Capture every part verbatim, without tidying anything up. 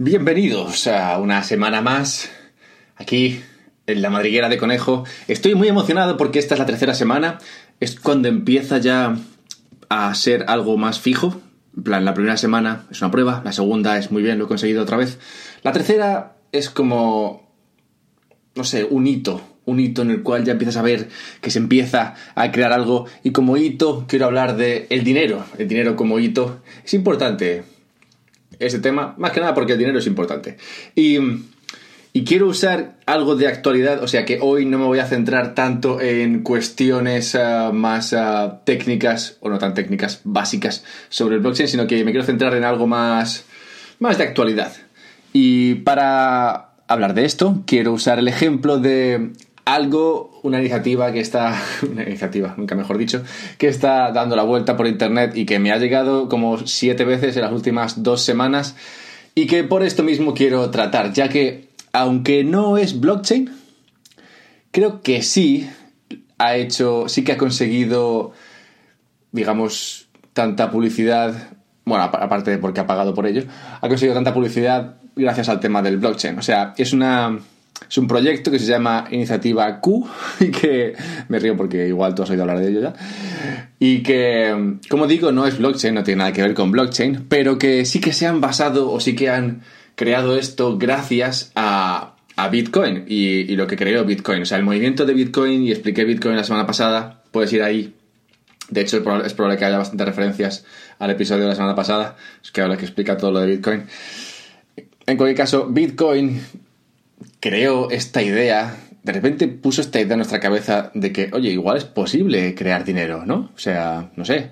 Bienvenidos a una semana más aquí en La Madriguera de Conejo. Estoy muy emocionado porque esta es la tercera semana. Es cuando empieza ya a ser algo más fijo. En plan, la primera semana es una prueba, la segunda es muy bien, lo he conseguido otra vez. La tercera es como, no sé, un hito. Un hito en el cual ya empiezas a ver que se empieza a crear algo. Y como hito quiero hablar de el dinero. El dinero como hito es importante. Ese tema, más que nada porque el dinero es importante. Y, y quiero usar algo de actualidad, o sea que hoy no me voy a centrar tanto en cuestiones uh, más uh, técnicas, o no tan técnicas, básicas sobre el blockchain, sino que me quiero centrar en algo más, más de actualidad. Y para hablar de esto, quiero usar el ejemplo de algo, una iniciativa que está, una iniciativa, nunca mejor dicho, que está dando la vuelta por internet y que me ha llegado como siete veces en las últimas dos semanas y que por esto mismo quiero tratar, ya que aunque no es blockchain, creo que sí ha hecho, sí que ha conseguido, digamos, tanta publicidad, bueno, aparte de porque ha pagado por ello, ha conseguido tanta publicidad gracias al tema del blockchain. O sea, es una... Es un proyecto que se llama Iniciativa Q y que me río porque igual tú has oído hablar de ello ya. Y que, como digo, no es blockchain, no tiene nada que ver con blockchain, pero que sí que se han basado o sí que han creado esto gracias a, a Bitcoin y, y lo que creó Bitcoin. O sea, el movimiento de Bitcoin, y expliqué Bitcoin la semana pasada, puedes ir ahí. De hecho, es probable que haya bastantes referencias al episodio de la semana pasada, que ahora que explica todo lo de Bitcoin. En cualquier caso, Bitcoin creó esta idea, de repente puso esta idea en nuestra cabeza de que, oye, igual es posible crear dinero, ¿no? O sea, no sé.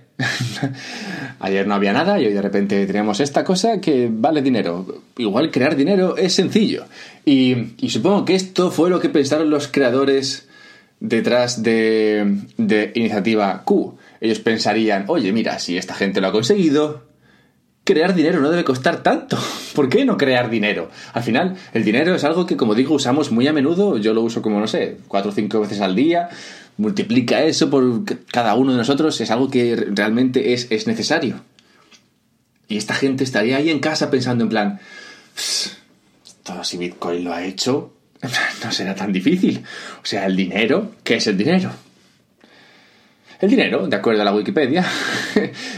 Ayer no había nada y hoy de repente tenemos esta cosa que vale dinero. Igual crear dinero es sencillo. Y, y supongo que esto fue lo que pensaron los creadores detrás de, de Iniciativa Q. Ellos pensarían, oye, mira, si esta gente lo ha conseguido, crear dinero no debe costar tanto. ¿Por qué no crear dinero? Al final, el dinero es algo que, como digo, usamos muy a menudo. Yo lo uso como, no sé, cuatro o cinco veces al día. Multiplica eso por cada uno de nosotros. Es algo que realmente es, es necesario. Y esta gente estaría ahí en casa pensando en plan, todo si Bitcoin lo ha hecho, no será tan difícil. O sea, el dinero, ¿qué es el dinero? El dinero, de acuerdo a la Wikipedia,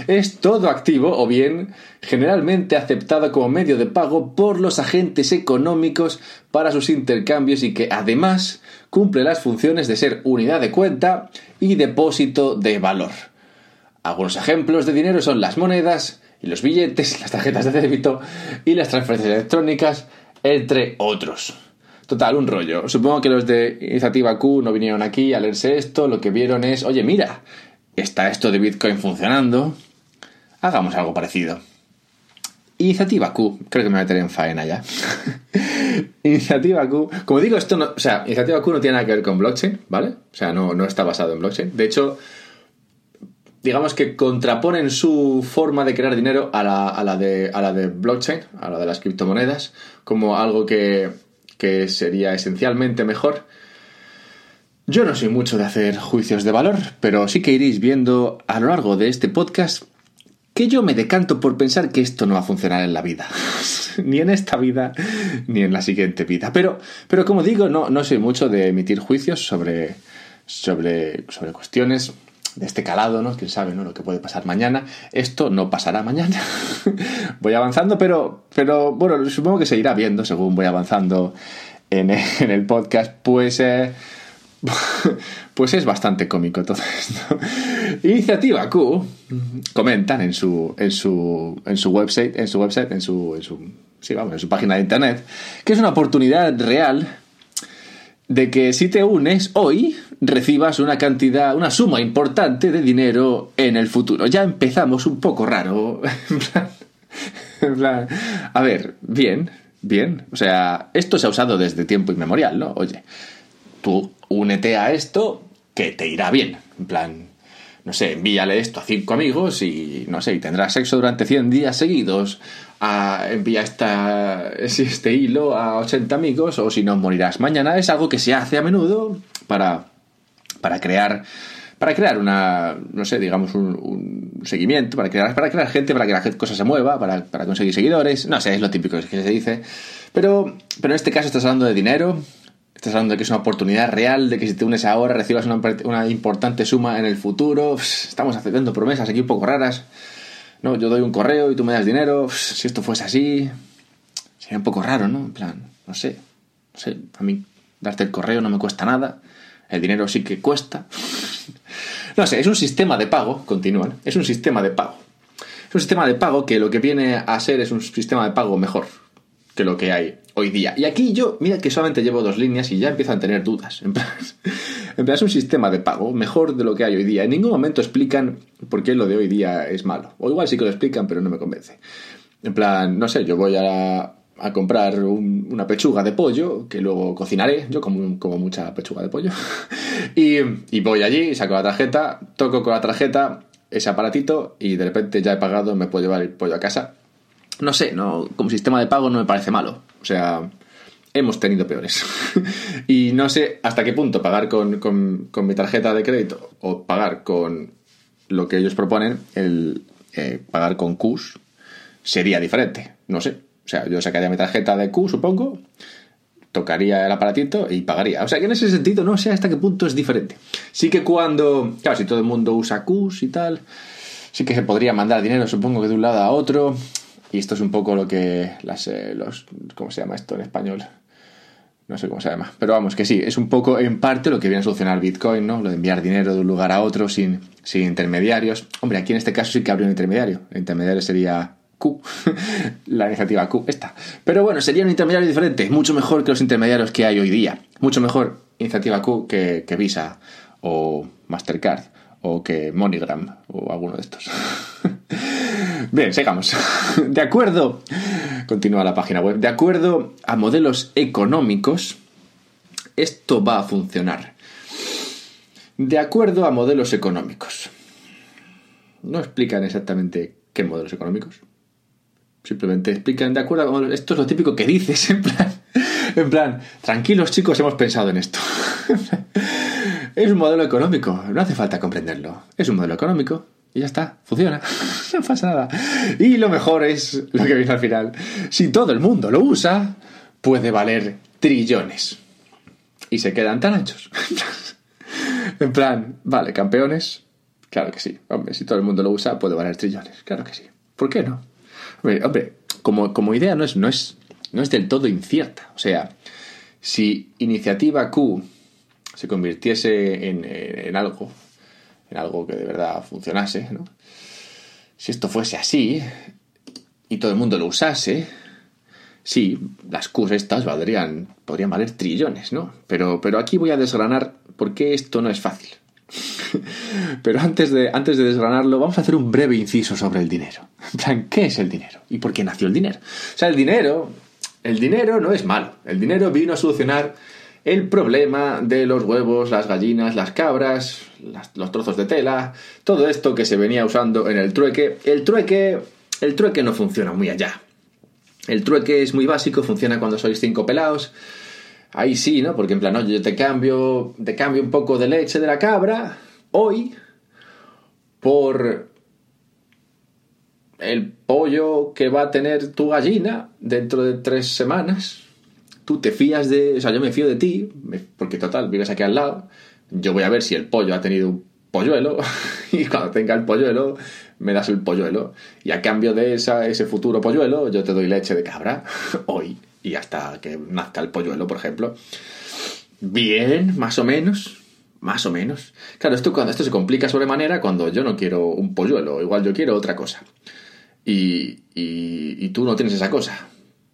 es todo activo o bien generalmente aceptado como medio de pago por los agentes económicos para sus intercambios y que además cumple las funciones de ser unidad de cuenta y depósito de valor. Algunos ejemplos de dinero son las monedas y los billetes, las tarjetas de débito y las transferencias electrónicas, entre otros. Total, un rollo. Supongo que los de Iniciativa Q no vinieron aquí a leerse esto. Lo que vieron es, oye, mira, está esto de Bitcoin funcionando. Hagamos algo parecido. Iniciativa Q. Creo que me voy a meter en faena ya. Iniciativa Q. Como digo, esto no... O sea, Iniciativa Q no tiene nada que ver con blockchain, ¿vale? O sea, no, no está basado en blockchain. De hecho, digamos que contraponen su forma de crear dinero a la, a la de, a la de blockchain, a la de las criptomonedas, como algo que... que sería esencialmente mejor. Yo no soy mucho de hacer juicios de valor, pero sí que iréis viendo a lo largo de este podcast que yo me decanto por pensar que esto no va a funcionar en la vida. Ni en esta vida, ni en la siguiente vida. Pero, pero como digo, no, no soy mucho de emitir juicios sobre, sobre, sobre cuestiones de este calado, ¿no? Quién sabe, ¿no? Lo que puede pasar mañana. Esto no pasará mañana. Voy avanzando, pero, pero bueno, supongo que se irá viendo según voy avanzando en, en el podcast. Pues, eh, pues es bastante cómico todo esto. Iniciativa Q comentan en su, en su, en su website, en su website, en su, en su, sí, vamos, en su página de internet, que es una oportunidad real de que si te unes hoy recibas una cantidad, una suma importante de dinero en el futuro. Ya empezamos un poco raro. En plan, en plan, a ver, bien, bien. O sea, esto se ha usado desde tiempo inmemorial, ¿no? Oye, tú únete a esto que te irá bien. En plan, no sé, envíale esto a cinco amigos y, no sé, y tendrás sexo durante cien días seguidos. A, envía esta, este hilo a ochenta amigos o si no morirás mañana. Es algo que se hace a menudo para, para crear para crear una, no sé, digamos un, un seguimiento, para crear, para crear gente, para que la cosa se mueva, para, para conseguir seguidores, no sé, es lo típico que se dice, pero, pero en este caso estás hablando de dinero, estás hablando de que es una oportunidad real, de que si te unes ahora recibas una, una importante suma en el futuro. Estamos aceptando promesas aquí un poco raras, no, yo doy un correo y tú me das dinero, si esto fuese así, sería un poco raro, ¿no? En plan, no sé, no sé, a mí darte el correo no me cuesta nada, el dinero sí que cuesta. No sé, es un sistema de pago, continúan, es un sistema de pago. Es un sistema de pago que lo que viene a ser es un sistema de pago mejor que lo que hay hoy día. Y aquí yo, mira que solamente llevo dos líneas y ya empiezo a tener dudas. En plan, en plan, es un sistema de pago mejor de lo que hay hoy día. En ningún momento explican por qué lo de hoy día es malo. O igual sí que lo explican, pero no me convence. En plan, no sé, yo voy a... a comprar un, una pechuga de pollo que luego cocinaré, yo como, como mucha pechuga de pollo, y, y voy allí, saco la tarjeta, toco con la tarjeta ese aparatito y de repente ya he pagado, me puedo llevar el pollo a casa. No sé, no, como sistema de pago no me parece malo, o sea, hemos tenido peores. Y no sé hasta qué punto pagar con, con, con mi tarjeta de crédito o pagar con lo que ellos proponen, el eh, pagar con Qs, sería diferente, no sé. O sea, yo sacaría mi tarjeta de Q, supongo, tocaría el aparatito y pagaría. O sea, que en ese sentido no sé hasta qué punto es diferente. Sí que cuando, claro, si todo el mundo usa Qs y tal, sí que se podría mandar dinero, supongo que de un lado a otro. Y esto es un poco lo que las, eh, los, ¿cómo se llama esto en español? No sé cómo se llama. Pero vamos, que sí, es un poco en parte lo que viene a solucionar Bitcoin, ¿no? Lo de enviar dinero de un lugar a otro sin, sin intermediarios. Hombre, aquí en este caso sí que habría un intermediario. El intermediario sería Q, la iniciativa Q, esta. Pero bueno, sería un intermediario diferente, mucho mejor que los intermediarios que hay hoy día. Mucho mejor iniciativa Q que, que Visa o Mastercard o que Moneygram o alguno de estos. Bien, sigamos. De acuerdo, continúa la página web, de acuerdo a modelos económicos, esto va a funcionar. De acuerdo a modelos económicos. No explican exactamente qué modelos económicos. Simplemente explican, de acuerdo, esto es lo típico que dices, en plan, en plan, tranquilos chicos, hemos pensado en esto. Es un modelo económico, no hace falta comprenderlo. Es un modelo económico y ya está, funciona, no pasa nada. Y lo mejor es lo que viene al final. Si todo el mundo lo usa, puede valer trillones. Y se quedan tan anchos. En plan, vale, campeones, claro que sí. Hombre, si todo el mundo lo usa, puede valer trillones, claro que sí. ¿Por qué no? Hombre, como, como idea no es, no es, no es del todo incierta. O sea, si iniciativa Q se convirtiese en, en, en algo, en algo que de verdad funcionase, ¿no? Si esto fuese así y todo el mundo lo usase, sí, las Qs estas valdrían, podrían valer trillones, ¿no? Pero, pero aquí voy a desgranar por qué esto no es fácil. Pero antes de, antes de desgranarlo, vamos a hacer un breve inciso sobre el dinero. En plan, ¿qué es el dinero? ¿Y por qué nació el dinero? O sea, el dinero, el dinero no es malo. El dinero vino a solucionar el problema de los huevos, las gallinas, las cabras, las, los trozos de tela, todo esto que se venía usando en el trueque. El trueque, el trueque no funciona muy allá. El trueque es muy básico, funciona cuando sois cinco pelados. Ahí sí, ¿no? Porque en plan, oye, yo te cambio, te cambio un poco de leche de la cabra hoy por el pollo que va a tener tu gallina dentro de tres semanas. Tú te fías de... O sea, yo me fío de ti, porque total, vives aquí al lado. Yo voy a ver si el pollo ha tenido un polluelo y cuando tenga el polluelo me das el polluelo. Y a cambio de esa, ese futuro polluelo, yo te doy leche de cabra hoy. Y hasta que nazca el polluelo, por ejemplo. Bien, más o menos. Más o menos. Claro, esto, cuando, esto se complica sobremanera cuando yo no quiero un polluelo. Igual yo quiero otra cosa. Y, y, y tú no tienes esa cosa.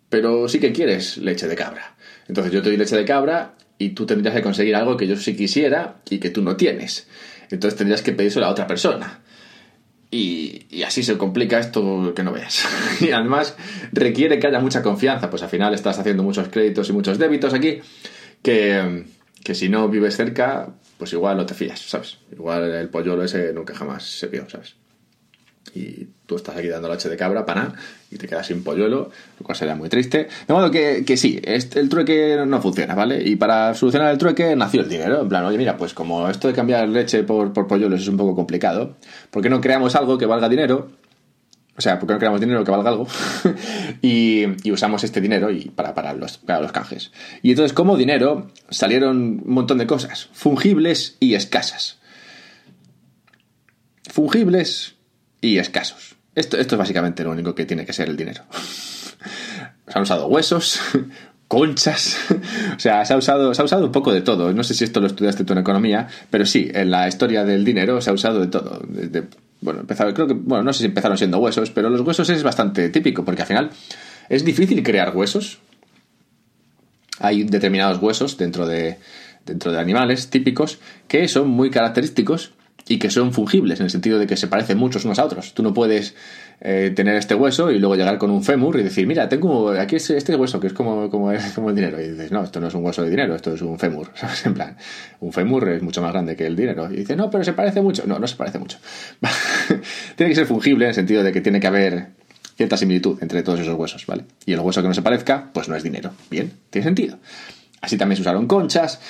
Pero sí que quieres leche de cabra. Entonces yo te doy leche de cabra y tú tendrías que conseguir algo que yo sí quisiera y que tú no tienes. Entonces tendrías que pedírselo a otra persona. Y, y así se complica esto que no veas. Y además requiere que haya mucha confianza, pues al final estás haciendo muchos créditos y muchos débitos aquí, que, que si no vives cerca, pues igual no te fías, ¿sabes? Igual el polluelo ese nunca jamás se vio, ¿sabes? y tú estás aquí dando leche de cabra, pana, y te quedas sin polluelo, lo cual sería muy triste. De modo que, que sí, este, el trueque no funciona, ¿vale? Y para solucionar el trueque nació el dinero. En plan, oye, mira, pues como esto de cambiar leche por, por polluelos es un poco complicado, ¿por qué no creamos algo que valga dinero? O sea, ¿por qué no creamos dinero que valga algo? y, y usamos este dinero y para, para, los, para los canjes. Y entonces, como dinero, salieron un montón de cosas, fungibles y escasas. Fungibles y escasos. Esto, esto es básicamente lo único que tiene que ser el dinero. Se han usado huesos, conchas, o sea, se ha usado, se ha usado un poco de todo. No sé si esto lo estudiaste tú en economía, pero sí, en la historia del dinero se ha usado de todo. Desde, bueno, empezaron, creo que, bueno, no sé si empezaron siendo huesos, pero los huesos es bastante típico, porque al final es difícil crear huesos. Hay determinados huesos dentro de, dentro de animales típicos que son muy característicos y que son fungibles, en el sentido de que se parecen muchos unos a otros. Tú no puedes eh, tener este hueso y luego llegar con un fémur y decir, mira, tengo aquí este hueso que es como, como, como el dinero. Y dices, no, esto no es un hueso de dinero, esto es un fémur. ¿Sabes? En plan, un fémur es mucho más grande que el dinero. Y dices, no, pero se parece mucho. No, no se parece mucho. Tiene que ser fungible en el sentido de que tiene que haber cierta similitud entre todos esos huesos, ¿vale? Y el hueso que no se parezca, pues no es dinero. Bien, tiene sentido. Así también se usaron conchas.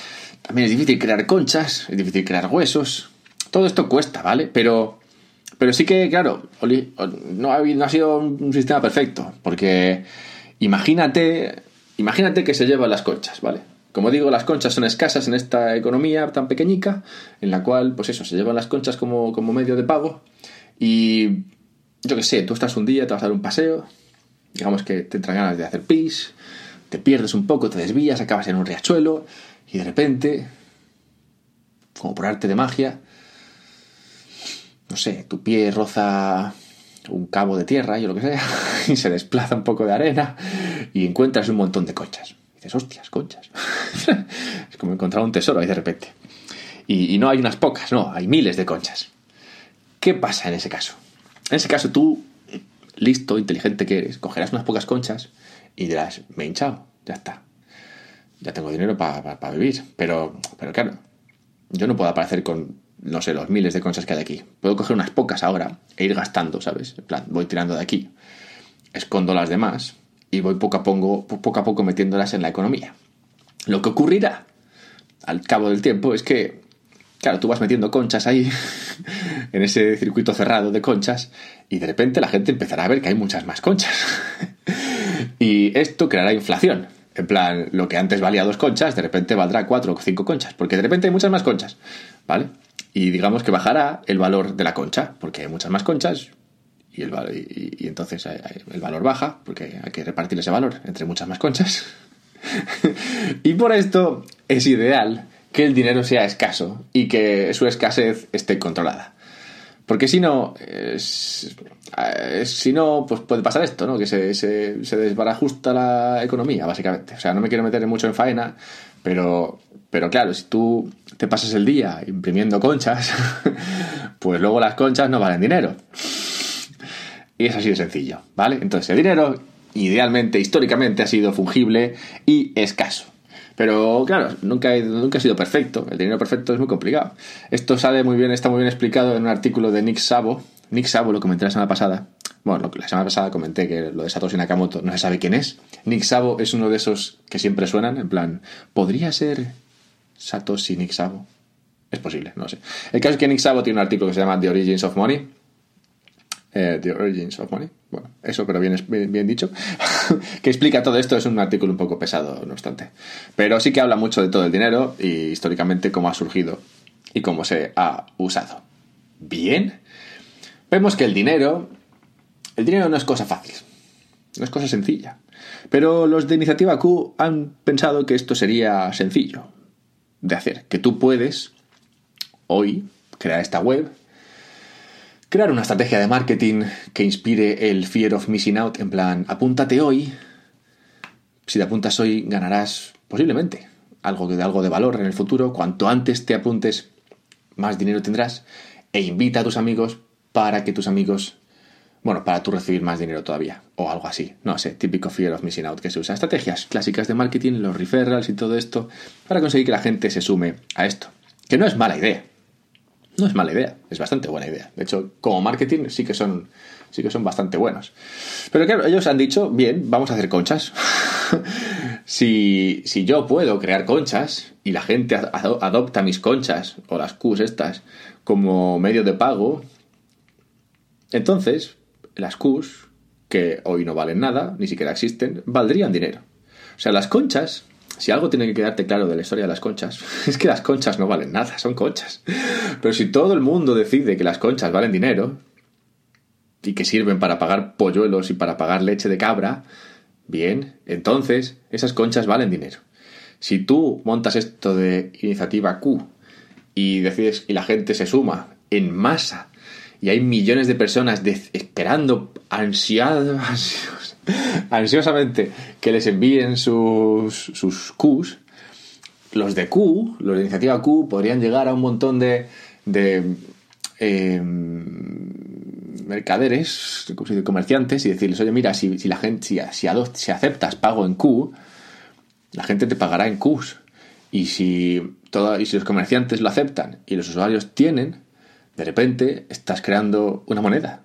También es difícil crear conchas, es difícil crear huesos. Todo esto cuesta, ¿vale? Pero, pero sí que, claro, no ha, no ha sido un sistema perfecto, porque imagínate, imagínate que se llevan las conchas, ¿vale? Como digo, las conchas son escasas en esta economía tan pequeñica, en la cual, pues eso, se llevan las conchas como, como medio de pago, y yo qué sé, tú estás un día, te vas a dar un paseo, digamos que te entran ganas de hacer pis, te pierdes un poco, te desvías, acabas en un riachuelo, y de repente, como por arte de magia, no sé, tu pie roza un cabo de tierra, yo lo que sea, y se desplaza un poco de arena y encuentras un montón de conchas. Y dices, hostias, conchas. Es como encontrar un tesoro ahí de repente. Y, y no hay unas pocas, no, hay miles de conchas. ¿Qué pasa en ese caso? En ese caso tú, listo, inteligente que eres, cogerás unas pocas conchas y dirás, me he hinchado, ya está. Ya tengo dinero para pa, pa vivir. Pero, pero claro, yo no puedo aparecer con, no sé, los miles de conchas que hay aquí. Puedo coger unas pocas ahora e ir gastando, ¿sabes? En plan, voy tirando de aquí, escondo las demás y voy poco a poco, poco a poco metiéndolas en la economía. Lo que ocurrirá al cabo del tiempo es que, claro, tú vas metiendo conchas ahí, en ese circuito cerrado de conchas, y de repente la gente empezará a ver que hay muchas más conchas. Y esto creará inflación. En plan, lo que antes valía dos conchas, de repente valdrá cuatro o cinco conchas, porque de repente hay muchas más conchas, ¿vale? Y digamos que bajará el valor de la concha, porque hay muchas más conchas, y, el, y, y entonces el valor baja, porque hay que repartir ese valor entre muchas más conchas. Y por esto es ideal que el dinero sea escaso y que su escasez esté controlada. Porque si no, es, si no, pues puede pasar esto, ¿no? Que se, se, se desbarajusta la economía, básicamente. O sea, no me quiero meter mucho en faena, pero, pero claro, si tú te pasas el día imprimiendo conchas, pues luego las conchas no valen dinero. Y es así de sencillo, ¿vale? Entonces el dinero, idealmente, históricamente, ha sido fungible y escaso. Pero claro, nunca, nunca ha sido perfecto. El dinero perfecto es muy complicado. Esto sale muy bien, está muy bien explicado en un artículo de Nick Sabo. Nick Sabo lo comenté la semana pasada. Bueno, la semana pasada comenté que lo de Satoshi Nakamoto no se sabe quién es. Nick Sabo es uno de esos que siempre suenan, en plan, ¿podría ser Satoshi Nick Sabo? Es posible, no lo sé. El caso es que Nick Sabo tiene un artículo que se llama The Origins of Money. Eh, The Origins of Money, bueno, eso pero bien, bien, bien dicho, que explica todo esto. Es un artículo un poco pesado, no obstante, pero sí que habla mucho de todo el dinero y históricamente cómo ha surgido y cómo se ha usado. Bien, vemos que el dinero, el dinero no es cosa fácil, no es cosa sencilla, pero los de Iniciativa Q han pensado que esto sería sencillo de hacer, que tú puedes hoy crear esta web, crear una estrategia de marketing que inspire el fear of missing out, en plan, apúntate hoy, si te apuntas hoy ganarás posiblemente algo de, algo de valor en el futuro, cuanto antes te apuntes más dinero tendrás, e invita a tus amigos para que tus amigos, bueno, para tú recibir más dinero todavía, o algo así, no sé, típico fear of missing out que se usa, estrategias clásicas de marketing, los referrals y todo esto, para conseguir que la gente se sume a esto, que no es mala idea. No es mala idea, es bastante buena idea. De hecho, como marketing sí que son, sí que son bastante buenos. Pero claro, ellos han dicho, bien, vamos a hacer conchas. si, si yo puedo crear conchas y la gente ad- adopta mis conchas o las Qs estas como medio de pago, entonces las Qs, que hoy no valen nada, ni siquiera existen, valdrían dinero. O sea, las conchas... Si algo tiene que quedarte claro de la historia de las conchas, es que las conchas no valen nada, son conchas. Pero si todo el mundo decide que las conchas valen dinero y que sirven para pagar polluelos y para pagar leche de cabra, bien, entonces esas conchas valen dinero. Si tú montas esto de iniciativa Q y decides y la gente se suma en masa y hay millones de personas de- esperando ansiados, ansios, ansiosamente que les envíen sus, sus Qs, los de Q, los de iniciativa Q, podrían llegar a un montón de, de eh, mercaderes, comerciantes, y decirles, oye, mira, si, si la gente si, si, adopt, si aceptas pago en Q, la gente te pagará en Qs, y si, todo, y si los comerciantes lo aceptan y los usuarios tienen, de repente estás creando una moneda.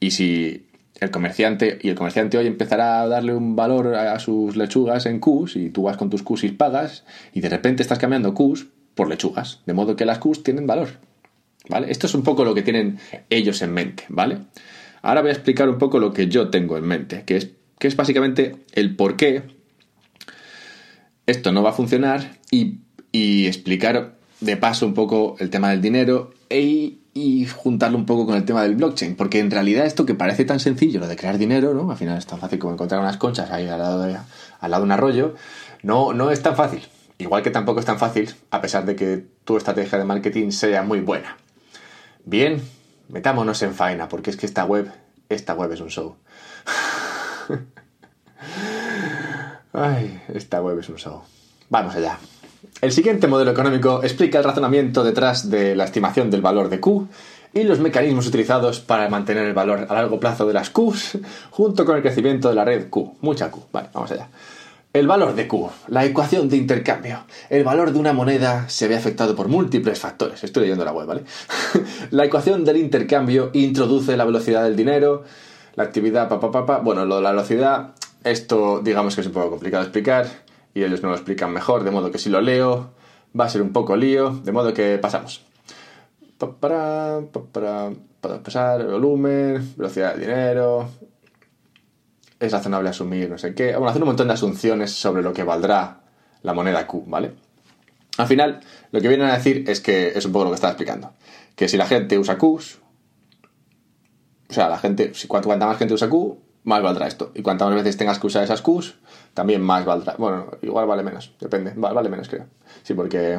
Y si el comerciante y el comerciante hoy empezará a darle un valor a sus lechugas en Qs y tú vas con tus Qs y pagas y de repente estás cambiando Qs por lechugas, de modo que las Qs tienen valor, ¿vale? Esto es un poco lo que tienen ellos en mente, ¿vale? Ahora voy a explicar un poco lo que yo tengo en mente, que es, que es básicamente el por qué esto no va a funcionar y, y explicar de paso un poco el tema del dinero e... y juntarlo un poco con el tema del blockchain, porque en realidad esto que parece tan sencillo, lo de crear dinero, ¿no? Al final es tan fácil como encontrar unas conchas ahí al lado de, al lado de un arroyo, no, no es tan fácil, igual que tampoco es tan fácil, a pesar de que tu estrategia de marketing sea muy buena. Bien, metámonos en faena, porque es que esta web, esta web es un show. Ay, esta web es un show. Vamos allá. El siguiente modelo económico explica el razonamiento detrás de la estimación del valor de Q y los mecanismos utilizados para mantener el valor a largo plazo de las Qs junto con el crecimiento de la red Q. Mucha Q. Vale, vamos allá. El valor de Q, la ecuación de intercambio. El valor de una moneda se ve afectado por múltiples factores. Estoy leyendo la web, ¿vale? La ecuación del intercambio introduce la velocidad del dinero, la actividad... Pa, pa, pa, pa. Bueno, lo de la velocidad, esto digamos que es un poco complicado de explicar. Y ellos no lo explican mejor, de modo que si lo leo va a ser un poco lío, de modo que pasamos. Para, para, para pasar, volumen, velocidad de dinero, es razonable asumir no sé qué. Bueno, hacer un montón de asunciones sobre lo que valdrá la moneda Q, ¿vale? Al final, lo que vienen a decir es que es un poco lo que estaba explicando. Que si la gente usa Qs, o sea, la gente, si cuanta más gente usa Q, más valdrá esto. Y cuantas más veces tengas que usar esas Qs, también más valdrá. Bueno, igual vale menos, depende. Vale, vale menos, creo. Sí, porque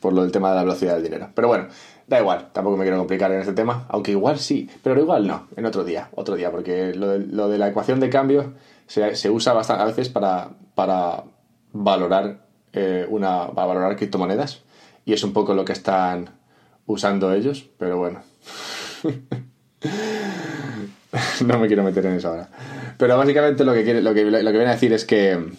por lo del tema de la velocidad del dinero. Pero bueno, da igual. Tampoco me quiero complicar en este tema. Aunque igual sí, pero igual no. En otro día, otro día. Porque lo de, lo de la ecuación de cambio se, se usa bastante, a veces para, para valorar eh, una para valorar criptomonedas. Y es un poco lo que están usando ellos. Pero bueno. No me quiero meter en eso ahora. Pero básicamente lo que quiere, lo que, lo que viene a decir es que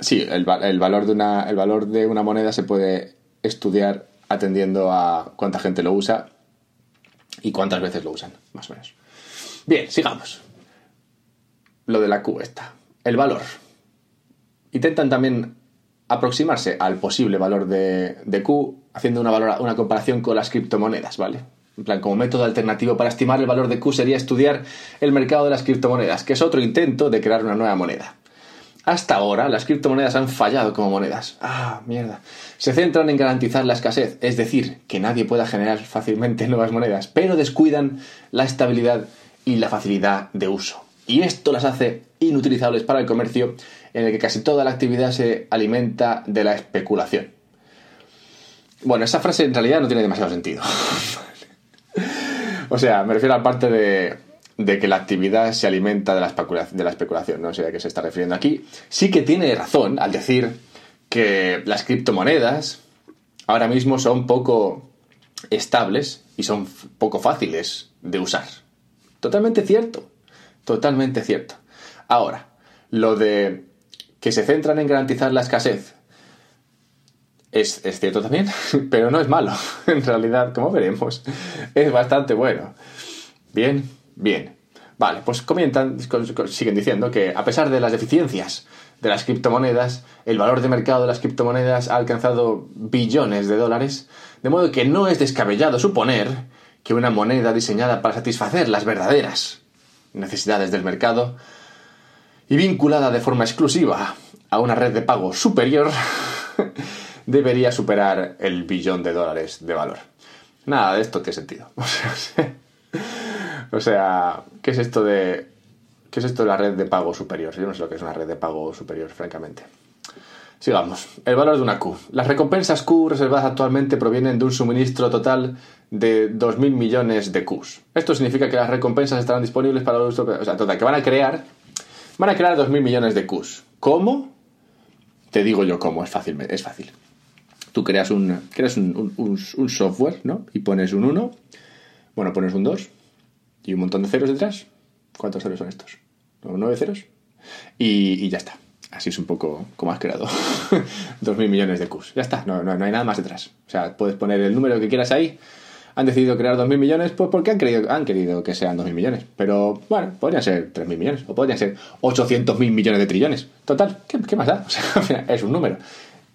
sí, el, el, valor de una, el valor de una moneda se puede estudiar atendiendo a cuánta gente lo usa y cuántas veces lo usan, más o menos. Bien, sigamos. Lo de la Q esta. El valor. Intentan también aproximarse al posible valor de, de Q haciendo una, valora, una comparación con las criptomonedas, ¿vale? En plan, como método alternativo para estimar el valor de Q sería estudiar el mercado de las criptomonedas, que es otro intento de crear una nueva moneda. Hasta ahora, las criptomonedas han fallado como monedas. ¡Ah, mierda! Se centran en garantizar la escasez, es decir, que nadie pueda generar fácilmente nuevas monedas, pero descuidan la estabilidad y la facilidad de uso. Y esto las hace inutilizables para el comercio, en el que casi toda la actividad se alimenta de la especulación. Bueno, esa frase en realidad no tiene demasiado sentido. O sea, me refiero a la parte de, de que la actividad se alimenta de la especulación, de la especulación, no sé a qué se está refiriendo aquí. Sí que tiene razón al decir que las criptomonedas ahora mismo son poco estables y son poco fáciles de usar. Totalmente cierto, totalmente cierto. Ahora, lo de que se centran en garantizar la escasez Es, es cierto también, pero no es malo. En realidad, como veremos, es bastante bueno. Bien, bien. Vale, pues comentan, siguen diciendo que a pesar de las deficiencias de las criptomonedas, el valor de mercado de las criptomonedas ha alcanzado billones de dólares, de modo que no es descabellado suponer que una moneda diseñada para satisfacer las verdaderas necesidades del mercado y vinculada de forma exclusiva a una red de pago superior debería superar el billón de dólares de valor. Nada de esto tiene sentido. O sea, o sea, ¿qué es esto de qué es esto de la red de pago superior? Yo no sé lo que es una red de pago superior, francamente. Sigamos. El valor de una Q. Las recompensas Q reservadas actualmente provienen de un suministro total de dos mil millones de Qs. Esto significa que las recompensas estarán disponibles para los... O sea, total, que van a crear... Van a crear dos mil millones de Qs. ¿Cómo? Te digo yo cómo. Es fácil. Es fácil. Tú creas un, creas un, un, un, un software, ¿no? Y pones un uno. Bueno, pones un dos. Y un montón de ceros detrás. ¿Cuántos ceros son estos? ¿Nueve ceros? Y, y ya está. Así es un poco como has creado dos mil millones de Qs. Ya está. No, no, no hay nada más detrás. O sea, puedes poner el número que quieras ahí. Han decidido crear dos mil millones pues porque han querido, han querido que sean dos mil millones. Pero, bueno, podrían ser tres mil millones. O podrían ser ochocientos mil millones de trillones. Total, ¿qué, qué más da? O sea, es un número.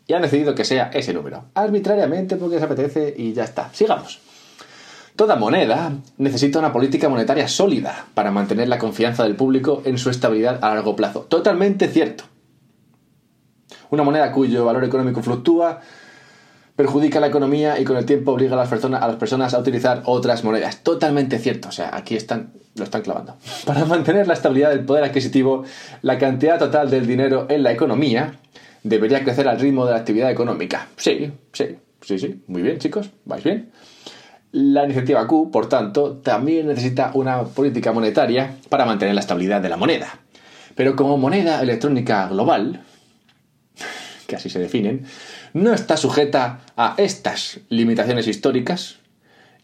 Y han decidido que sea ese número. Arbitrariamente porque les apetece y ya está. Sigamos. Toda moneda necesita una política monetaria sólida para mantener la confianza del público en su estabilidad a largo plazo. Totalmente cierto. Una moneda cuyo valor económico fluctúa perjudica la economía y con el tiempo obliga a las personas, a las personas a utilizar otras monedas. Totalmente cierto. O sea, aquí están, lo están clavando. Para mantener la estabilidad del poder adquisitivo, la cantidad total del dinero en la economía debería crecer al ritmo de la actividad económica. Sí, sí, sí, sí. Muy bien, chicos. ¿Vais bien? La iniciativa Q, por tanto, también necesita una política monetaria para mantener la estabilidad de la moneda. Pero como moneda electrónica global, que así se definen, no está sujeta a estas limitaciones históricas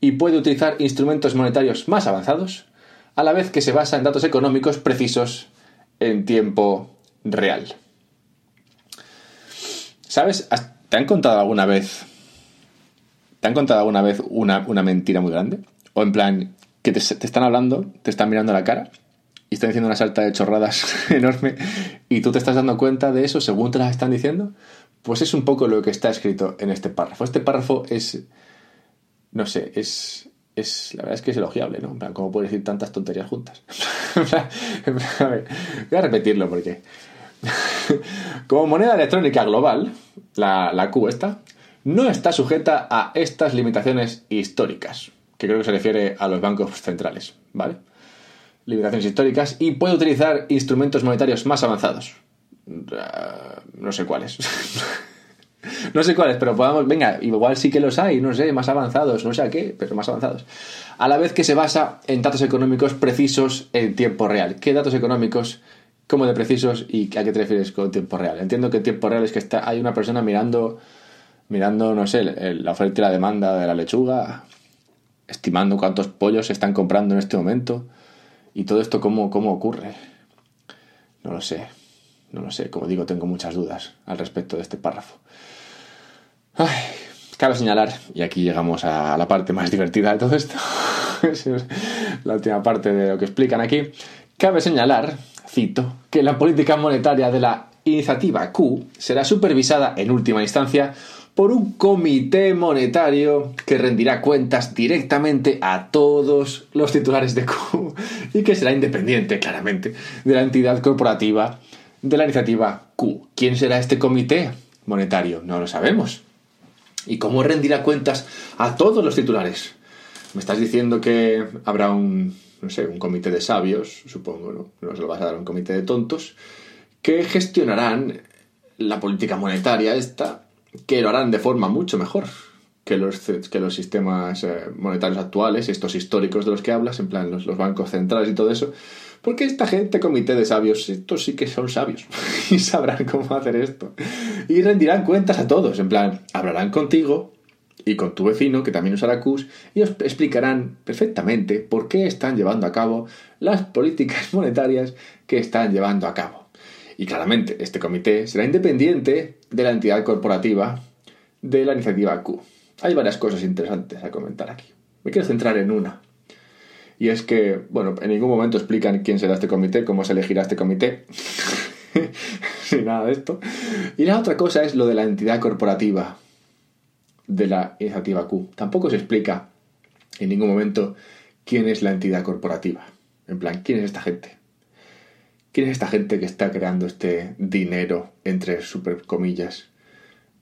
y puede utilizar instrumentos monetarios más avanzados, a la vez que se basa en datos económicos precisos en tiempo real. ¿Sabes? ¿Te han contado alguna vez... ¿Te han contado alguna vez una, una mentira muy grande? O en plan, que te, te están hablando, te están mirando a la cara y están diciendo una sarta de chorradas enorme y tú te estás dando cuenta de eso según te las están diciendo. Pues es un poco lo que está escrito en este párrafo. Este párrafo es, no sé, es, es la verdad es que es elogiable, ¿no? En plan, ¿cómo puedes decir tantas tonterías juntas? A ver, voy a repetirlo porque... Como moneda electrónica global, la, la Q esta... no está sujeta a estas limitaciones históricas, que creo que se refiere a los bancos centrales, ¿vale? Limitaciones históricas y puede utilizar instrumentos monetarios más avanzados. Uh, no sé cuáles. No sé cuáles, pero podamos... Venga, igual sí que los hay, no sé, más avanzados, no sé a qué, pero más avanzados. A la vez que se basa en datos económicos precisos en tiempo real. ¿Qué datos económicos? ¿Cómo de precisos? ¿Y a qué te refieres con tiempo real? Entiendo que tiempo real es que está, hay una persona mirando... mirando, no sé, la oferta y la demanda de la lechuga, estimando cuántos pollos se están comprando en este momento, y todo esto cómo, cómo ocurre. No lo sé, no lo sé, como digo, tengo muchas dudas al respecto de este párrafo. Ay, cabe señalar, y aquí llegamos a la parte más divertida de todo esto, la última parte de lo que explican aquí, cabe señalar, cito, que la política monetaria de la iniciativa Q será supervisada en última instancia por un comité monetario que rendirá cuentas directamente a todos los titulares de Q y que será independiente, claramente, de la entidad corporativa de la iniciativa Q. ¿Quién será este comité monetario? No lo sabemos. ¿Y cómo rendirá cuentas a todos los titulares? Me estás diciendo que habrá un, no sé, un comité de sabios, supongo, ¿no? No se lo vas a dar a un comité de tontos, que gestionarán la política monetaria esta, que lo harán de forma mucho mejor que los, que los sistemas monetarios actuales, estos históricos de los que hablas, en plan los, los bancos centrales y todo eso, porque esta gente, comité de sabios, estos sí que son sabios y sabrán cómo hacer esto y rendirán cuentas a todos, en plan hablarán contigo y con tu vecino que también usará Qs y os explicarán perfectamente por qué están llevando a cabo las políticas monetarias que están llevando a cabo. Y claramente, este comité será independiente de la entidad corporativa de la iniciativa Q. Hay varias cosas interesantes a comentar aquí. Me quiero centrar en una. Y es que, bueno, en ningún momento explican quién será este comité, cómo se elegirá este comité, ni nada de esto. Y la otra cosa es lo de la entidad corporativa de la iniciativa Q. Tampoco se explica en ningún momento quién es la entidad corporativa. En plan, ¿quién es esta gente? ¿Quién es esta gente que está creando este dinero, entre super comillas?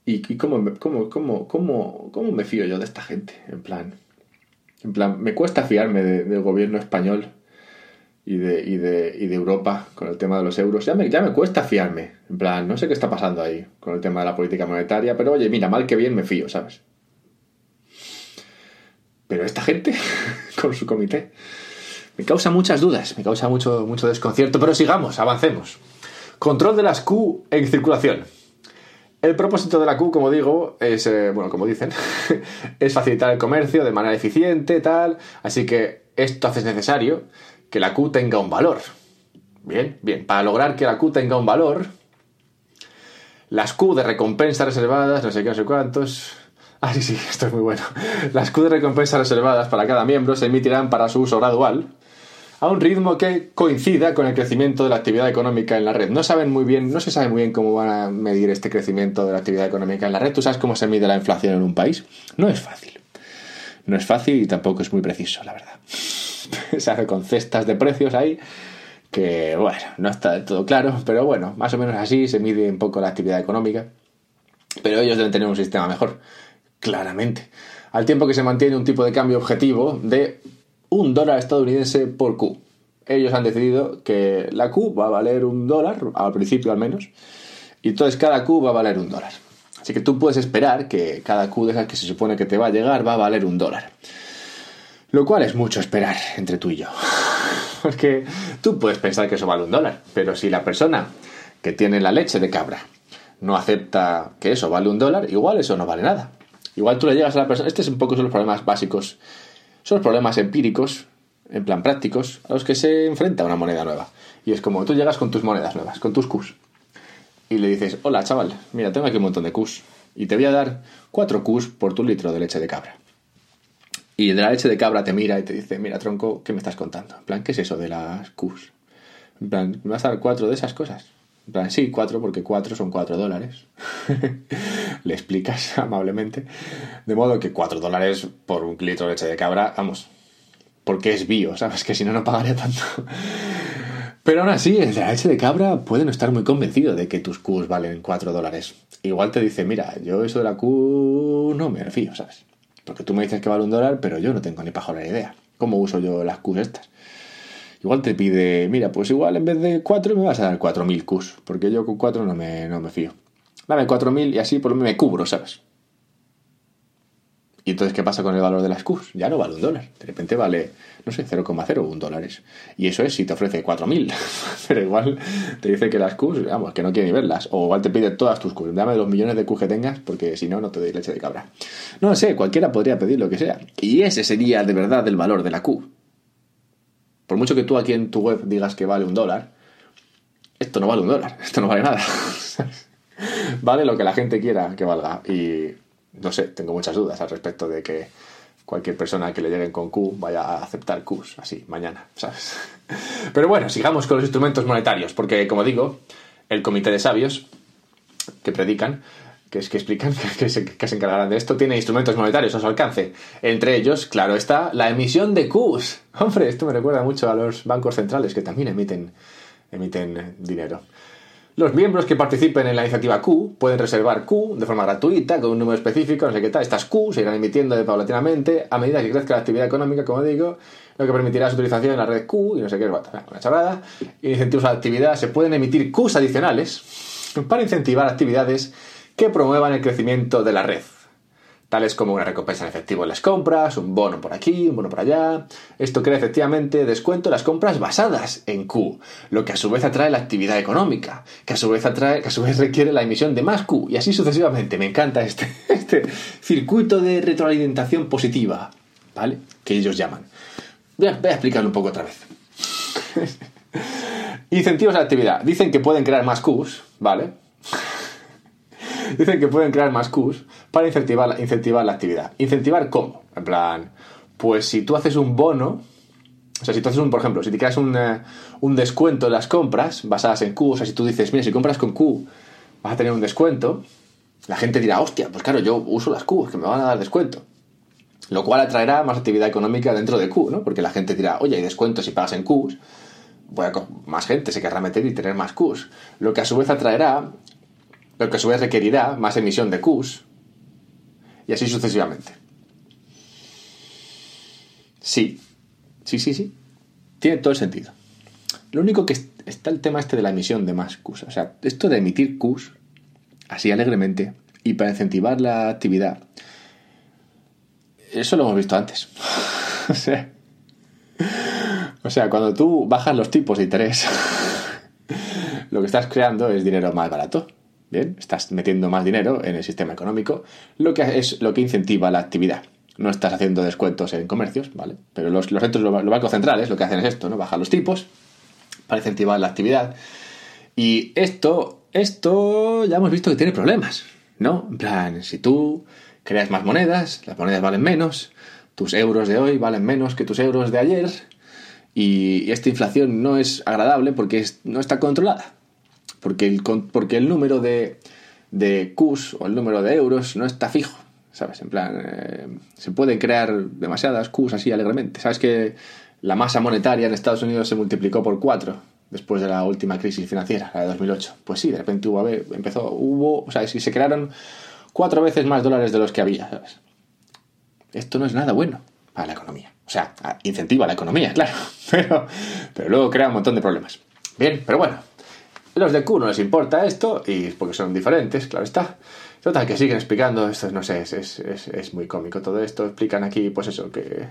¿Y, y cómo, cómo, cómo, cómo, cómo me fío yo de esta gente? En plan, en plan me cuesta fiarme de, del gobierno español y de, y, de, y de Europa con el tema de los euros. Ya me, ya me cuesta fiarme. En plan, no sé qué está pasando ahí con el tema de la política monetaria, pero oye, mira, mal que bien me fío, ¿sabes? Pero esta gente, con su comité, me causa muchas dudas, me causa mucho, mucho desconcierto, pero sigamos, avancemos. Control de las Q en circulación. El propósito de la Q, como digo, es, eh, bueno, como dicen, es facilitar el comercio de manera eficiente, tal, así que esto hace necesario que la Q tenga un valor. Bien, bien, para lograr que la Q tenga un valor, las Q de recompensas reservadas, no sé qué, no sé cuántos... Ah, sí, sí, esto es muy bueno. Las Q de recompensas reservadas para cada miembro se emitirán para su uso gradual a un ritmo que coincida con el crecimiento de la actividad económica en la red. No saben muy bien, no se sabe muy bien cómo van a medir este crecimiento de la actividad económica en la red. ¿Tú sabes cómo se mide la inflación en un país? No es fácil. No es fácil y tampoco es muy preciso, la verdad. Se hace con cestas de precios ahí que, bueno, no está del todo claro, pero bueno, más o menos así se mide un poco la actividad económica. Pero ellos deben tener un sistema mejor, claramente. Al tiempo que se mantiene un tipo de cambio objetivo de un dólar estadounidense por Q. Ellos han decidido que la Q va a valer un dólar, al principio al menos, y entonces cada Q va a valer un dólar. Así que tú puedes esperar que cada Q de esas que se supone que te va a llegar va a valer un dólar. Lo cual es mucho esperar entre tú y yo. Porque tú puedes pensar que eso vale un dólar, pero si la persona que tiene la leche de cabra no acepta que eso vale un dólar, igual eso no vale nada. Igual tú le llegas a la persona... Este es un poco son los problemas básicos, son los problemas empíricos, en plan prácticos, a los que se enfrenta una moneda nueva. Y es como tú llegas con tus monedas nuevas, con tus Qs, y le dices, hola chaval, mira, tengo aquí un montón de Qs, y te voy a dar cuatro Qs por tu litro de leche de cabra. Y de la leche de cabra te mira y te dice, mira tronco, ¿qué me estás contando? En plan, ¿qué es eso de las Qs? En plan, ¿me vas a dar cuatro de esas cosas? En plan, sí, cuatro, porque cuatro son cuatro dólares. Le explicas amablemente. De modo que cuatro dólares por un litro de leche de cabra, vamos, porque es bio, ¿sabes? Que si no, no pagaría tanto. Pero aún así, el de la leche de cabra puede no estar muy convencido de que tus Qs valen cuatro dólares. Igual te dice, mira, yo eso de la Q no me fío, ¿sabes? Porque tú me dices que vale un dólar, pero yo no tengo ni pajolera idea. ¿Cómo uso yo las Qs estas? Igual te pide, mira, pues igual en vez de cuatro me vas a dar cuatro mil Qs, porque yo con cuatro no me, no me fío. Dame cuatro mil y así por lo menos me cubro, ¿sabes? Y entonces, ¿qué pasa con el valor de las Qs? Ya no vale un dólar. De repente vale, no sé, cero coma cero uno dólares. Y eso es si te ofrece cuatro mil. Pero igual te dice que las Qs, vamos, que no quiere ni verlas. O igual te pide todas tus Qs. Dame los millones de Qs que tengas, porque si no, no te doy leche de cabra. No lo sé, cualquiera podría pedir lo que sea. Y ese sería de verdad el valor de la Q. Por mucho que tú aquí en tu web digas que vale un dólar, esto no vale un dólar, esto no vale nada. Vale lo que la gente quiera que valga. Y no sé, tengo muchas dudas al respecto de que cualquier persona que le lleguen con Q vaya a aceptar Qs así mañana, ¿sabes? Pero bueno, sigamos con los instrumentos monetarios, porque como digo, el comité de sabios que predican, que es que explican, que se, que se encargarán de esto, tiene instrumentos monetarios a su alcance. Entre ellos, claro, está la emisión de Qs. Hombre, esto me recuerda mucho a los bancos centrales, que también emiten, emiten dinero. Los miembros que participen en la iniciativa Q pueden reservar Q de forma gratuita, con un número específico, no sé qué tal. Estas Q se irán emitiendo de paulatinamente a medida que crezca la actividad económica, como digo, lo que permitirá su utilización en la red Q y no sé qué, una charrada. Incentivos a la actividad. Se pueden emitir Qs adicionales para incentivar actividades que promuevan el crecimiento de la red, tales como una recompensa en efectivo en las compras, un bono por aquí, un bono por allá. Esto crea efectivamente descuento en las compras basadas en Q, lo que a su vez atrae la actividad económica, que a su vez atrae, que a su vez requiere la emisión de más Q, y así sucesivamente. Me encanta este, este circuito de retroalimentación positiva, ¿vale?, que ellos llaman. Voy a, voy a explicarlo un poco otra vez. Incentivos a la actividad. Dicen que pueden crear más Qs, ¿vale? Dicen que pueden crear más Qs para incentivar la, incentivar la actividad. ¿Incentivar cómo? En plan, pues si tú haces un bono, o sea, si tú haces un, por ejemplo, si te creas un, eh, un descuento en las compras basadas en Q, o sea, si tú dices, mira, si compras con Q vas a tener un descuento, la gente dirá, hostia, pues claro, yo uso las Q, que me van a dar descuento. Lo cual atraerá más actividad económica dentro de Q, ¿no? Porque la gente dirá, oye, hay descuentos si pagas en Qs, pues más gente se querrá meter y tener más Qs. Lo que a su vez atraerá, lo que a su vez requerirá más emisión de Qs, y así sucesivamente. Sí, sí, sí, sí. Tiene todo el sentido. Lo único que está el tema este de la emisión de más Qs. O sea, esto de emitir Qs así alegremente y para incentivar la actividad, eso lo hemos visto antes. O sea, o sea, cuando tú bajas los tipos de interés, lo que estás creando es dinero más barato. Bien, estás metiendo más dinero en el sistema económico, lo que es lo que incentiva la actividad. No estás haciendo descuentos en comercios, ¿vale? Pero los, los centros, los bancos centrales lo que hacen es esto, ¿no? Bajan los tipos para incentivar la actividad. Y esto, esto ya hemos visto que tiene problemas, ¿no? En plan, si tú creas más monedas, las monedas valen menos, tus euros de hoy valen menos que tus euros de ayer, y esta inflación no es agradable porque es, no está controlada, porque el, porque el número de, de Qs o el número de euros no está fijo, ¿sabes? En plan, eh, se pueden crear demasiadas Qs así alegremente. ¿Sabes que la masa monetaria en Estados Unidos se multiplicó por cuatro después de la última crisis financiera, la de dos mil ocho? Pues sí, de repente hubo, a ver, empezó, hubo, o sea, si se crearon cuatro veces más dólares de los que había, ¿sabes? Esto no es nada bueno para la economía. O sea, incentiva la economía, claro, pero, pero luego crea un montón de problemas. Bien, pero bueno, los de Q no les importa esto, y porque son diferentes, claro está. Total, que siguen explicando, esto no sé, es, es, es, es muy cómico todo esto. Explican aquí, pues eso, que,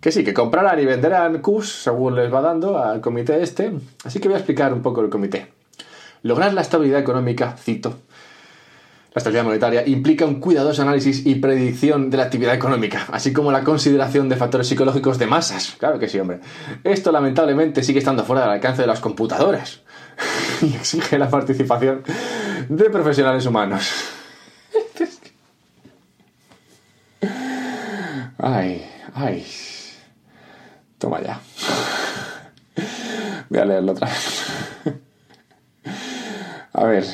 que sí, que comprarán y venderán Qs según les va dando al comité este. Así que voy a explicar un poco el comité. Lograr la estabilidad económica, cito, la estabilidad monetaria implica un cuidadoso análisis y predicción de la actividad económica, así como la consideración de factores psicológicos de masas. Claro que sí, hombre. Esto lamentablemente sigue estando fuera del alcance de las computadoras y exige la participación de profesionales humanos. Ay, ay. Toma ya. Voy a leerlo otra vez. A ver.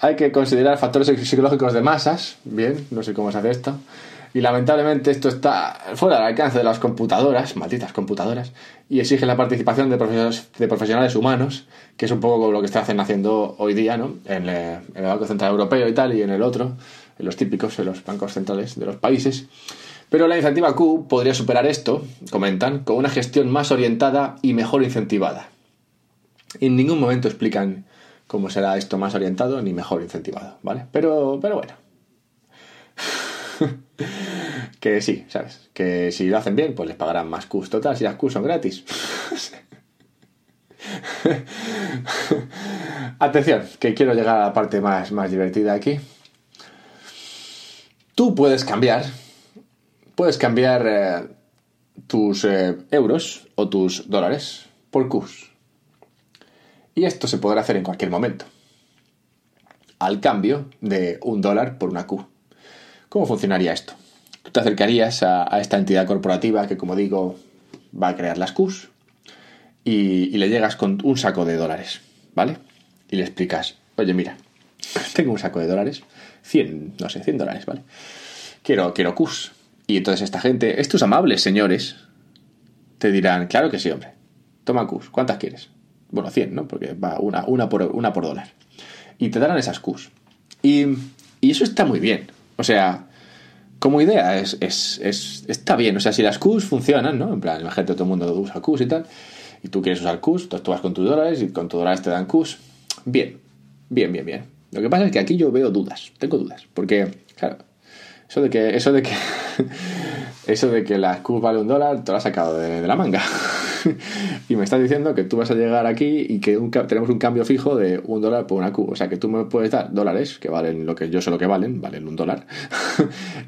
Hay que considerar factores psicológicos de masas, bien, no sé cómo se hace esto, y lamentablemente esto está fuera del alcance de las computadoras, malditas computadoras, y exige la participación de, profes- de profesionales humanos, que es un poco lo que están haciendo hoy día, ¿no? En, eh, en el Banco Central Europeo y tal, y en el otro, en los típicos, en los bancos centrales de los países. Pero la iniciativa Q podría superar esto, comentan, con una gestión más orientada y mejor incentivada. En ningún momento explican cómo será esto más orientado ni mejor incentivado, ¿vale? Pero, pero bueno. Que sí, ¿sabes? Que si lo hacen bien, pues les pagarán más Qs total, si las Qs son gratis. Atención, que quiero llegar a la parte más, más divertida aquí. Tú puedes cambiar, puedes cambiar eh, tus eh, euros o tus dólares por Qs. Y esto se podrá hacer en cualquier momento, al cambio de un dólar por una Q. ¿Cómo funcionaría esto? Tú te acercarías a, a esta entidad corporativa que, como digo, va a crear las Qs y, y le llegas con un saco de dólares, ¿vale? Y le explicas, oye, mira, tengo un saco de dólares, cien, no sé, cien dólares, ¿vale? Quiero, quiero Qs. Y entonces esta gente, estos amables señores, te dirán, claro que sí, hombre, toma Qs, ¿cuántas quieres? Bueno, cien, ¿no? Porque va una, una, por, una por dólar. Y te darán esas Qs. Y, y eso está muy bien. O sea, como idea es, es, es está bien. O sea, si las Qs funcionan, ¿no? En plan, la gente, todo el mundo usa Qs y tal. Y tú quieres usar Qs, tú vas con tus dólares y con tus dólares te dan Qs. Bien, bien, bien, bien. Lo que pasa es que aquí yo veo dudas. Tengo dudas. Porque, claro, eso de que eso de que, eso de que las Qs valen un dólar, te lo has sacado de, de la manga. Y me estás diciendo que tú vas a llegar aquí y que un, tenemos un cambio fijo de un dólar por una Q. O sea, que tú me puedes dar dólares, que valen lo que yo sé lo que valen, valen un dólar.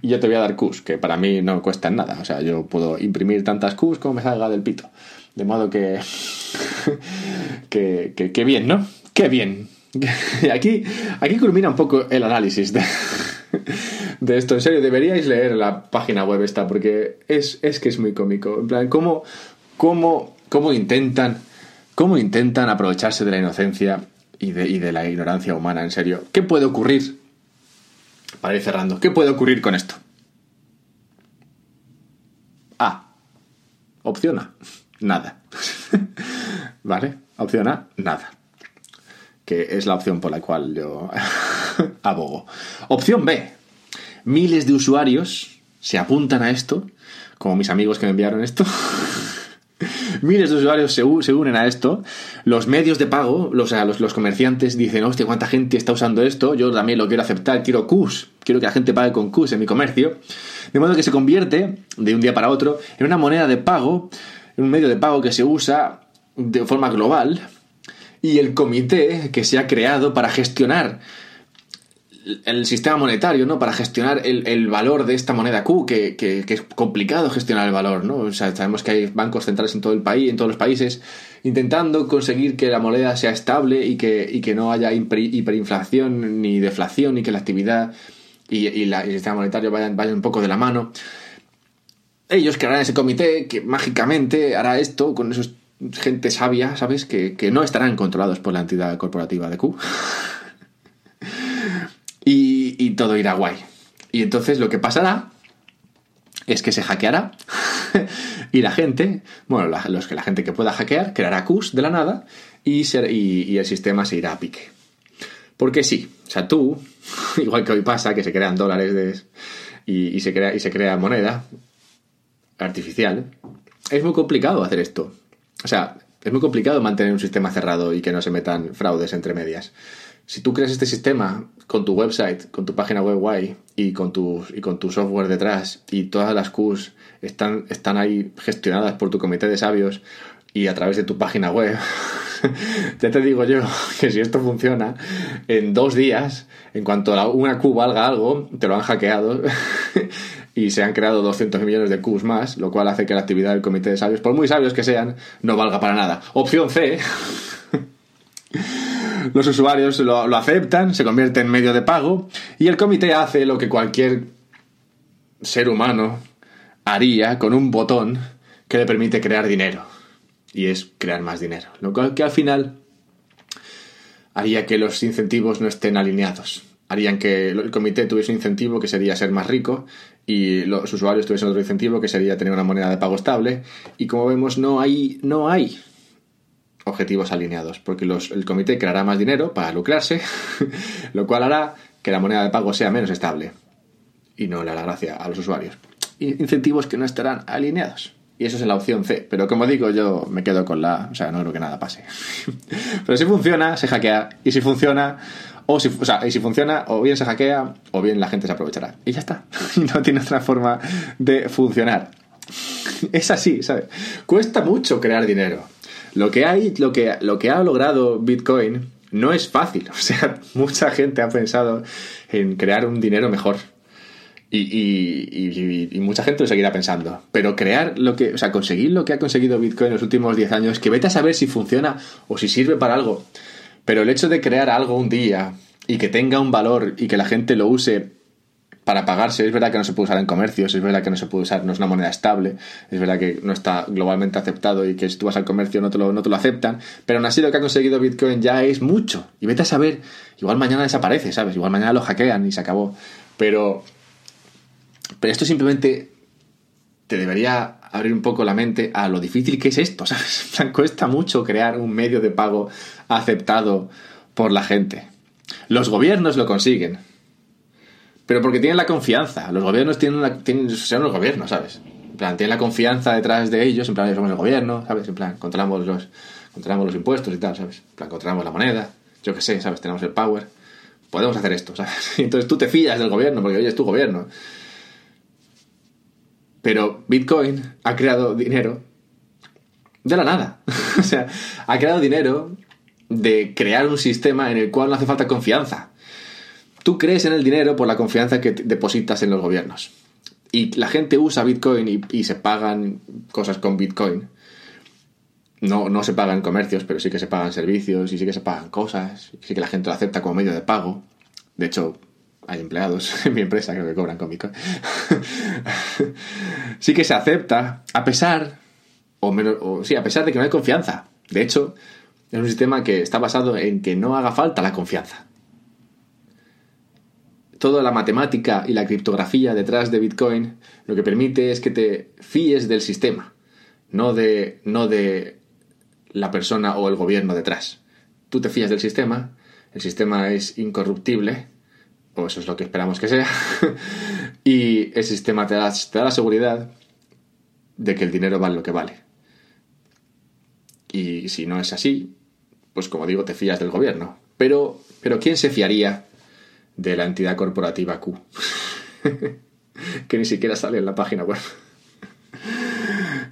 Y yo te voy a dar Qs, que para mí no cuestan nada. O sea, yo puedo imprimir tantas Qs como me salga del pito. De modo que... que, que, que bien, ¿no? ¡Qué bien! Y aquí, aquí culmina un poco el análisis de, de esto. En serio, deberíais leer la página web esta, porque es, es que es muy cómico. En plan, cómo, cómo, cómo intentan, cómo intentan aprovecharse de la inocencia y de, y de la ignorancia humana, en serio. ¿Qué puede ocurrir? Para ir cerrando, ¿qué puede ocurrir con esto? A. Opción A. Nada. ¿Vale? Opción A, nada. Que es la opción por la cual yo abogo. Opción B. Miles de usuarios se apuntan a esto, como mis amigos que me enviaron esto. Miles de usuarios se, se unen a esto. Los medios de pago, los, los, los comerciantes dicen, hostia, cuánta gente está usando esto, yo también lo quiero aceptar, quiero Qs, quiero que la gente pague con Qs en mi comercio. De modo que se convierte, de un día para otro, en una moneda de pago, en un medio de pago que se usa de forma global, y el comité que se ha creado para gestionar el sistema monetario, ¿no? Para gestionar el, el valor de esta moneda Q, que, que, que es complicado gestionar el valor, ¿no? O sea, sabemos que hay bancos centrales en todo el país, en todos los países, intentando conseguir que la moneda sea estable y que, y que no haya hiperinflación ni deflación, y que la actividad y, y, la, y el sistema monetario vayan, vayan un poco de la mano. Ellos crearán ese comité que mágicamente hará esto con esos gente sabia, ¿sabes? Que, que no estarán controlados por la entidad corporativa de Q. Y, y todo irá guay. Y entonces lo que pasará es que se hackeará y la gente, bueno, la, los que la gente que pueda hackear creará Qs de la nada y, ser, y, y el sistema se irá a pique. Porque sí, o sea, tú, igual que hoy pasa que se crean dólares de, y, y, se crea, y se crea moneda artificial, es muy complicado hacer esto. O sea, es muy complicado mantener un sistema cerrado y que no se metan fraudes entre medias. Si tú creas este sistema con tu website, con tu página web guay y con tu, y con tu software detrás, y todas las Qs están, están ahí gestionadas por tu comité de sabios y a través de tu página web, ya te digo yo que si esto funciona, en dos días, en cuanto a una Q valga algo, te lo han hackeado y se han creado doscientos millones de Qs más, lo cual hace que la actividad del comité de sabios, por muy sabios que sean, no valga para nada. Opción C. Los usuarios lo, lo aceptan, se convierte en medio de pago y el comité hace lo que cualquier ser humano haría con un botón que le permite crear dinero. Y es crear más dinero. Lo cual que al final haría que los incentivos no estén alineados. Harían que el comité tuviese un incentivo que sería ser más rico y los usuarios tuviesen otro incentivo que sería tener una moneda de pago estable. Y como vemos, no hay, no hay objetivos alineados, porque los, el comité creará más dinero para lucrarse, lo cual hará que la moneda de pago sea menos estable y no le hará gracia a los usuarios. Incentivos que no estarán alineados. Y eso es la opción C. Pero como digo, yo me quedo con la... O sea, no creo que nada pase. Pero si funciona, se hackea. Y si funciona... O, si, o sea, y si funciona, o bien se hackea, o bien la gente se aprovechará. Y ya está. No tiene otra forma de funcionar. Es así, ¿sabes? Cuesta mucho crear dinero. Lo que hay, lo que, lo que ha logrado Bitcoin no es fácil. O sea, mucha gente ha pensado en crear un dinero mejor. Y, y, y, y mucha gente lo seguirá pensando. Pero crear lo que... O sea, conseguir lo que ha conseguido Bitcoin en los últimos diez años, que vete a saber si funciona o si sirve para algo. Pero el hecho de crear algo un día y que tenga un valor y que la gente lo use para pagarse, es verdad que no se puede usar en comercios, es verdad que no se puede usar, no es una moneda estable, es verdad que no está globalmente aceptado y que si tú vas al comercio no te lo, no te lo aceptan, pero aún así lo que ha conseguido Bitcoin ya es mucho. Y vete a saber, igual mañana desaparece, ¿sabes? Igual mañana lo hackean y se acabó. Pero, pero esto simplemente te debería abrir un poco la mente a lo difícil que es esto, ¿sabes? Cuesta mucho crear un medio de pago aceptado por la gente. Los gobiernos lo consiguen, pero porque tienen la confianza. Los gobiernos tienen una... Tienen, son los gobiernos, ¿sabes? En plan, tienen la confianza detrás de ellos, en plan, somos el gobierno, ¿sabes? En plan, controlamos los, controlamos los impuestos y tal, ¿sabes? En plan, controlamos la moneda, yo qué sé, ¿sabes? Tenemos el power, podemos hacer esto, ¿sabes? Y entonces tú te fías del gobierno porque, oye, es tu gobierno. Pero Bitcoin ha creado dinero de la nada. O sea, ha creado dinero de crear un sistema en el cual no hace falta confianza. Tú crees en el dinero por la confianza que depositas en los gobiernos. Y la gente usa Bitcoin y, y se pagan cosas con Bitcoin. No, no se pagan comercios, pero sí que se pagan servicios y sí que se pagan cosas. Sí que la gente lo acepta como medio de pago. De hecho, hay empleados en mi empresa que me cobran con Bitcoin. Sí que se acepta, a pesar, o menos, o, sí, a pesar de que no hay confianza. De hecho, es un sistema que está basado en que no haga falta la confianza. Toda la matemática y la criptografía detrás de Bitcoin lo que permite es que te fíes del sistema, no de, no de la persona o el gobierno detrás. Tú te fías del sistema, el sistema es incorruptible, o eso es lo que esperamos que sea, y el sistema te da, te da la seguridad de que el dinero vale lo que vale. Y si no es así, pues como digo, te fías del gobierno. Pero, pero ¿quién se fiaría de la entidad corporativa Q? Que ni siquiera sale en la página web.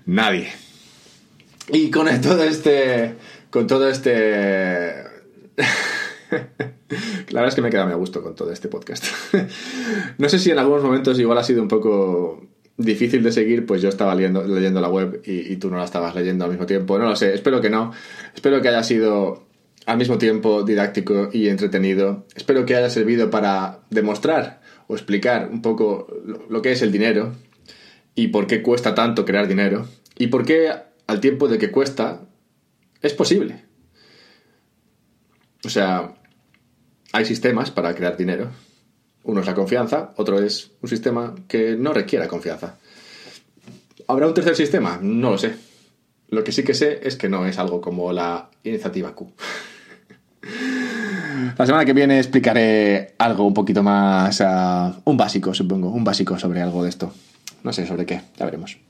Nadie. Y con todo este... Con todo este... La verdad es que me he quedado muy a gusto con todo este podcast. No sé si en algunos momentos igual ha sido un poco difícil de seguir, pues yo estaba leyendo, leyendo la web y, y tú no la estabas leyendo al mismo tiempo. No lo sé, espero que no. Espero que haya sido... al mismo tiempo didáctico y entretenido. Espero que haya servido para demostrar o explicar un poco lo que es el dinero y por qué cuesta tanto crear dinero y por qué al tiempo de que cuesta es posible. O sea, hay sistemas para crear dinero. Uno es la confianza, otro es un sistema que no requiera confianza. ¿Habrá un tercer sistema? No lo sé. Lo que sí que sé es que no es algo como la iniciativa Q. La semana que viene explicaré algo un poquito más... Uh, un básico, supongo. Un básico sobre algo de esto. No sé sobre qué. Ya veremos.